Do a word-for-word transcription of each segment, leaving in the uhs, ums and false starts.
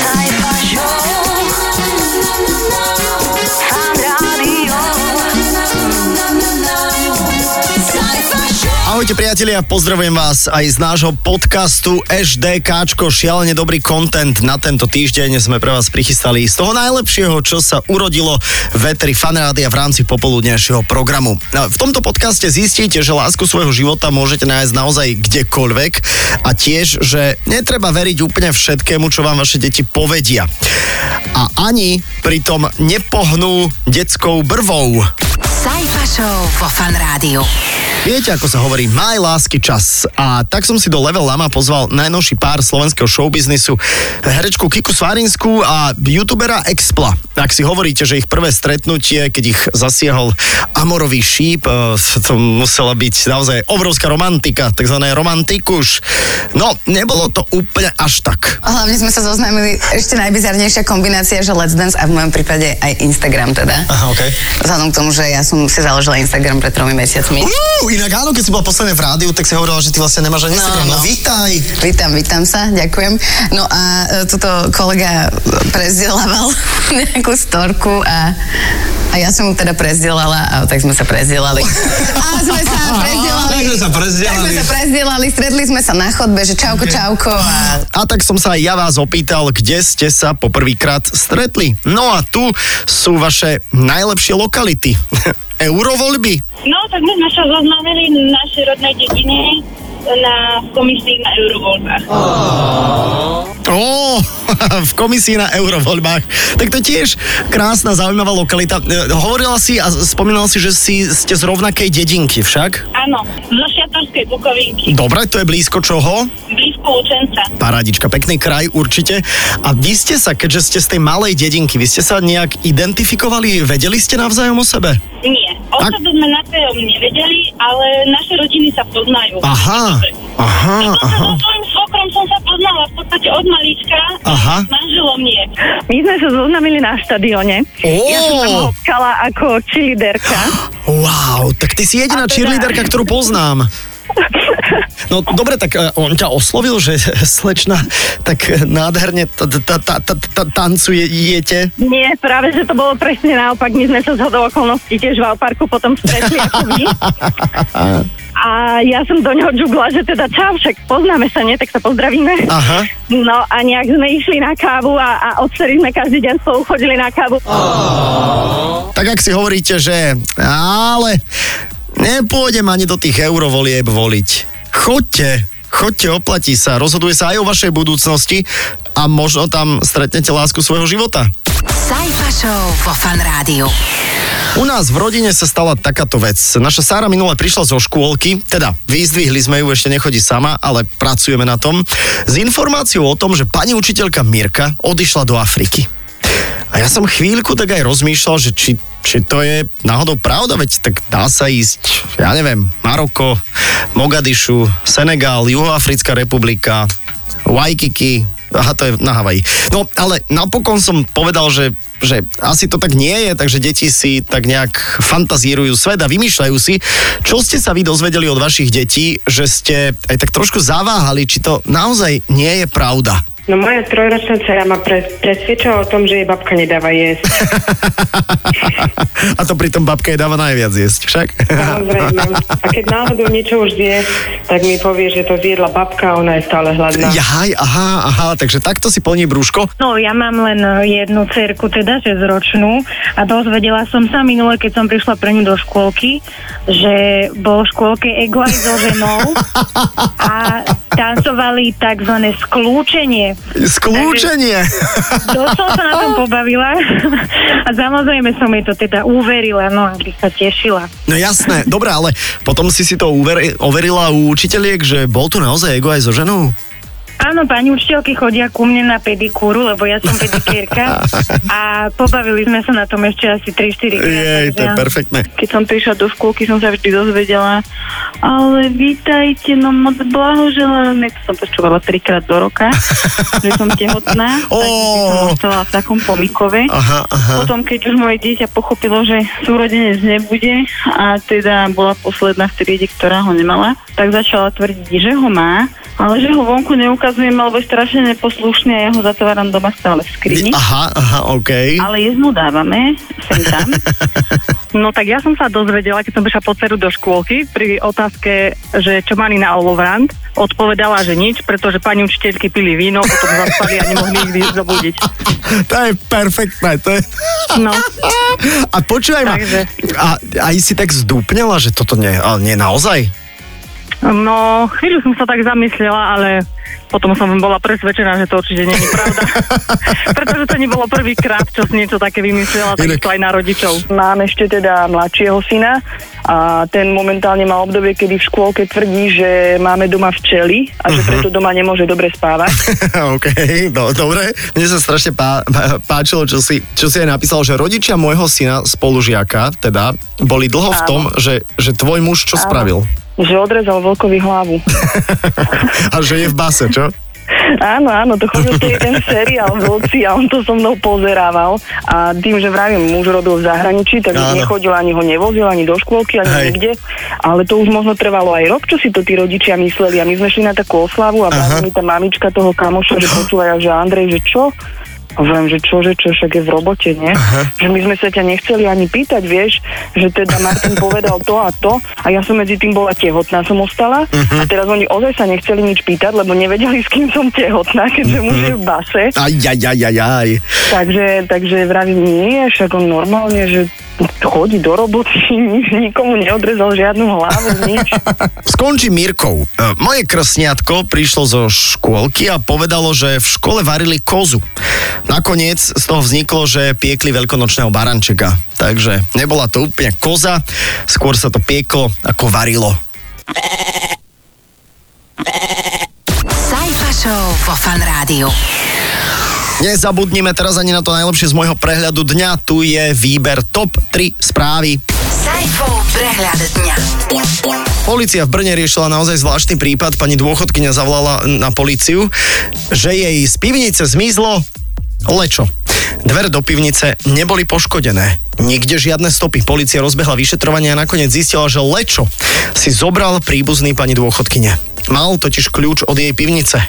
Sajfa šou. Fun Rádio. Sajfa šou. Ahojte priatelia, pozdravujem vás aj z nášho podcastu ŠDKčko, šialene dobrý content na tento týždeň sme pre vás prichystali z toho najlepšieho, čo sa urodilo vetri Fun Rádia v rámci popoludnejšieho programu. V tomto podcaste zistíte, že lásku svojho života môžete nájsť naozaj kdekoľvek a tiež, že netreba veriť úplne všetkému, čo vám vaše deti povedia. A ani pritom nepohnú detskou brvou. Sajfa šou vo Fun Rádiu. Viete, ako sa hovorí, maj lásky čas. A tak som si do Level Lama pozval najnovší pár slovenského showbiznisu, herečku Kiku Švarinskú a youtubera Expla. Ak si hovoríte, že ich prvé stretnutie, keď ich zasiahol amorový šíp, to musela byť naozaj obrovská romantika, takzvané romantikuš. No, nebolo to úplne až tak. Hlavne sme sa zoznámili, ešte najbizarnejšia kombinácia, že Let's Dance a v mojom prípade aj Instagram teda. Aha, okej. Okay. Vzhľadom k tomu, že ja som si založila Instagram pred tromi mesiacmi. Uh! Inak áno, keď si bola posledne v rádiu, tak si hovorila, že ty vlastne nemáš ani Instagram. No, no. Vítaj. Vítam, vítam sa, ďakujem. No a e, toto kolega prezdielával nejakú storku a, a ja som mu teda prezdielala a tak sme sa prezdielali. A sme sa prezdielali. Tak sme sa prezdielali. Tak sme sa prezdielali, stretli sme sa na chodbe, že čauko, okay. čauko. A... a tak som sa aj ja vás opýtal, kde ste sa poprvýkrát stretli. No a tu sú vaše najlepšie lokality. Eurovoľby? No, tak my sme sa zoznámili v našej rodnej dedine na komisii na eurovoľbách. Oh, v komisii na eurovoľbách. Tak to tiež krásna, zaujímavá lokalita. Hovorila si a spomínala si, že si ste z rovnakej dedinky však? Áno, zo Šiatorskej Bukovinky. Dobre, to je blízko čoho? Blízko Lučenca. Parádička, pekný kraj určite. A vy ste sa, keďže ste z tej malej dedinky, vy ste sa nejak identifikovali, vedeli ste navzájom o sebe? Nie. O sebe sme navzájom nevedeli, ale naše rodiny sa poznajú. Aha, aha, Dokonca aha. So svojím svokrom som sa poznala v podstate od malička, aha. Manželom nie. My sme sa zoznamili na štadióne. Oh. Ja som tam hopkala ako cheerleaderka. Wow, tak ty si jediná teda... cheerleaderka, ktorú poznám. No dobre, tak on ťa oslovil, že slečna tak nádherne t- t- t- t- tancujete? Nie, práve, že to bolo presne naopak. My sme sa zhodou okolností tiež v Alparku potom stretli ako vy. A ja som do ňoho džugla, že teda čau, však poznáme sa, nie? Tak sa pozdravíme. Aha. No a nejak sme išli na kávu a, a odtedy sme každý deň spolu chodili na kávu. Oh. Tak ak si hovoríte, že ale... nepôjdem ani do tých eurovolieb voliť. Choďte, choďte, oplatí sa. Rozhoduje sa aj o vašej budúcnosti a možno tam stretnete lásku svojho života. Sajfa šou vo Fun Rádiu. U nás v rodine sa stala takáto vec. Naša Sára minule prišla zo škôlky, teda vyzdvihli sme ju, ešte nechodí sama, ale pracujeme na tom, s informáciou o tom, že pani učiteľka Mirka odišla do Afriky. A ja som chvíľku tak aj rozmýšľal, že či, či to je náhodou pravda, veď tak dá sa ísť, ja neviem, Maroko, Mogadišu, Senegál, Juhoafrická republika, Waikiki, aha, to je na Havaji. No, ale napokon som povedal, že, že asi to tak nie je, takže deti si tak nejak fantazírujú svet a vymýšľajú si. Čo ste sa vy dozvedeli od vašich detí, že ste aj tak trošku zaváhali, či to naozaj nie je pravda? No moja trojročná dcera ma presvedčila o tom, že jej babka nedáva jesť. A to pritom babka jej dáva najviac jesť, však? Samozrejme. A keď náhodou niečo už zje, tak mi povie, že to zjedla babka a ona je stále hladná. Jaj, aha, aha, takže takto si plní brúško? No ja mám len jednu dcerku, teda, že zročnú a dozvedela som sa minule, keď som prišla pre ňu do škôlky, že bol v škôlke eglaj so ženou a tancovali takzvané skľúčenie. Skľúčenie. Dosť sa na tom pobavila a samozrejme som jej to teda uverila, no aby sa tešila. No jasné, dobré, ale potom si si to uver- overila u učiteľiek, že bol tu naozaj ego aj so ženou? Áno, pani učiteľky chodia ku mne na pedikúru, lebo ja som pedikérka a pobavili sme sa na tom ešte asi tri štyri krát. Jej, to je perfektné. Keď som prišla do škôlky, som sa vždy dozvedela, ale vítajte, no moc blahoželáme. To som počúvala trikrát do roka, že som tehotná, oh. takže som ostala v takom pomikove. Aha, aha. Potom, keď už moje dieťa pochopilo, že súrodenec nebude a teda bola posledná v triede, ktorá ho nemala, tak začala tvrdiť, že ho má, ale že ho vonku neukazujem, alebo je strašne neposlušný a ja ho zatváram doma stále v skrini. Aha, aha, okej. Okay. Ale jezmu dávame, sem tam. No tak ja som sa dozvedela, keď som prišla po dceru do škôlky, pri otázke, že čo má na olovrant, odpovedala, že nič, pretože pani učiteľky pili víno, potom zaspali a nemohli ich vyjsť zobudiť. To je perfektné, to je... No. A počúvaj ma, a, a si tak zdúpnela, že toto nie, nie naozaj? No, chvíľu som sa tak zamyslela, ale potom som bola presvedčená, že to určite nie je pravda. Pretože to nebolo prvýkrát, čo si niečo také vymyslela, tak to aj na rodičov. Mám ešte teda mladšieho syna a ten momentálne má obdobie, kedy v škôlke tvrdí, že máme doma včely a že preto doma nemôže dobre spávať. Okej, okay, no, dobre. Mne sa strašne pá- páčilo, čo si, čo si aj napísal, že rodičia môjho syna, spolužiaka, teda, boli dlho Áno. v tom, že, že tvoj muž čo Áno. spravil? Že odrezal vlkovi hlavu. A že je v base, čo? Áno, áno, to chodil ten seriál Vlci a on to so mnou pozerával a tým, že vravím, muž rodil v zahraničí, tak už nechodil, ani ho nevozil, ani do škôlky, ani Hej. nikde, ale to už možno trvalo aj rok, čo si to tí rodičia mysleli a my sme šli na takú oslavu a bavili tá mamička toho kamoša, že počúvajú, že Andrej, že čo? A viem, že čo, že čo, však je v robote, nie? Aha. Že my sme sa ťa nechceli ani pýtať, vieš, že teda Martin povedal to a to a ja som medzi tým bola tehotná, som ostala uh-huh. a teraz oni ozaj sa nechceli nič pýtať, lebo nevedeli, s kým som tehotná, keďže uh-huh. muž je v base. Aj, aj, aj, aj, aj. Takže, takže vravím, nie, však on normálne, že chodí do roboty, nikomu neodrezal žiadnu hlavu, nič. Skončím Mírkou. Moje krsniatko prišlo zo škôlky a povedalo, že v škole varili kozu. Nakoniec z toho vzniklo, že piekli veľkonočného barančeka. Takže nebola to úplne koza, skôr sa to pieklo ako varilo. Sajfa šou vo Fun Rádiu. Nezabudnime teraz ani na to najlepšie z môjho prehľadu dňa. Tu je výber top tri správy. Sajfov prehľad dňa. Polícia v Brne riešila naozaj zvláštny prípad. Pani dôchodkyňa zavolala na políciu, že jej z pivnice zmizlo lečo. Dvere do pivnice neboli poškodené. Nikde žiadne stopy. Polícia rozbehla vyšetrovanie a nakoniec zistila, že lečo si zobral príbuzný pani dôchodkyne. Mal totiž kľúč od jej pivnice.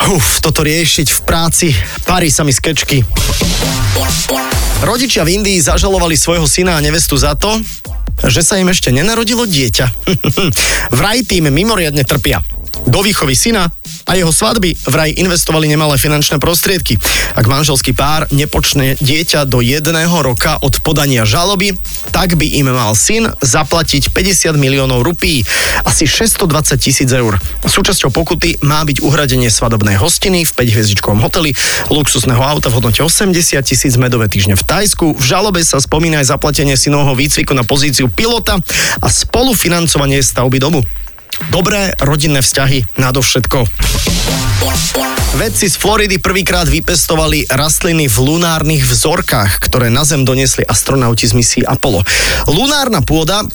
Uf, toto riešiť v práci, parí sa mi skečky. Rodičia v Indii zažalovali svojho syna a nevestu za to, že sa im ešte nenarodilo dieťa. Vraj tým mimoriadne trpia. Do výchovy syna a jeho svadby vraj investovali nemalé finančné prostriedky. Ak manželský pár nepočne dieťa do jedného roka od podania žaloby, tak by im mal syn zaplatiť päťdesiat miliónov rupí, asi šesťstodvadsať tisíc eur. Súčasťou pokuty má byť uhradenie svadobnej hostiny v päťhviezdičkovom hoteli, luxusného auta v hodnote osemdesiat tisíc, medové týždne v Tajsku. V žalobe sa spomína aj zaplatenie synovho výcviku na pozíciu pilota a spolufinancovanie stavby domu. Dobré rodinné vzťahy nadovšetko. Vedci z Floridy prvýkrát vypestovali rastliny v lunárnych vzorkách, ktoré na Zem donesli astronauti z misie Apollo. Lunárna pôda,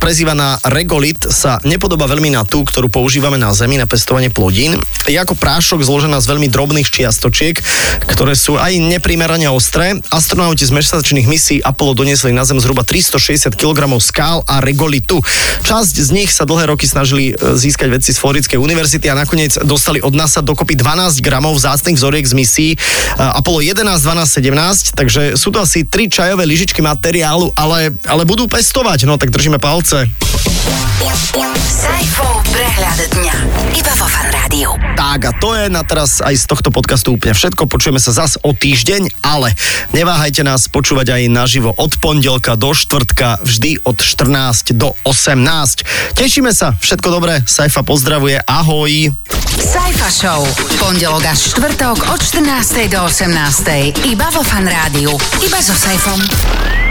prezývaná regolit, sa nepodobá veľmi na tú, ktorú používame na Zemi na pestovanie plodín. Je ako prášok zložená z veľmi drobných čiastočiek, ktoré sú aj neprimerane ostré. Astronauti z mesačných misií Apollo donesli na Zem zhruba tristošesťdesiat kilogramov skál a regolitu. Časť z nich sa dlhé roky snažili získať vedci z Floridskej univerzity a nakoniec dostali od NASA dokopy dvanásť gramov vzácnych vzoriek z misií Apollo jedenásť, dvanásť, sedemnásť, takže sú to asi tri čajové lyžičky materiálu, ale, ale budú pestovať, no tak držíme palce. Sajfov prehľad dňa iba vo Fun Rádiu. Tak a to je na teraz aj z tohto podcastu úplne všetko, počujeme sa zas o týždeň, ale neváhajte nás počúvať aj naživo od pondelka do štvrtka, vždy od štrnástej do osemnástej. Tešíme sa, všetko dobré, Sajfa pozdravuje, ahoj. Sajfa šou, pondelok až štvrtok od štrnástej do osemnástej, iba vo Fun Rádiu, iba so Sajfom.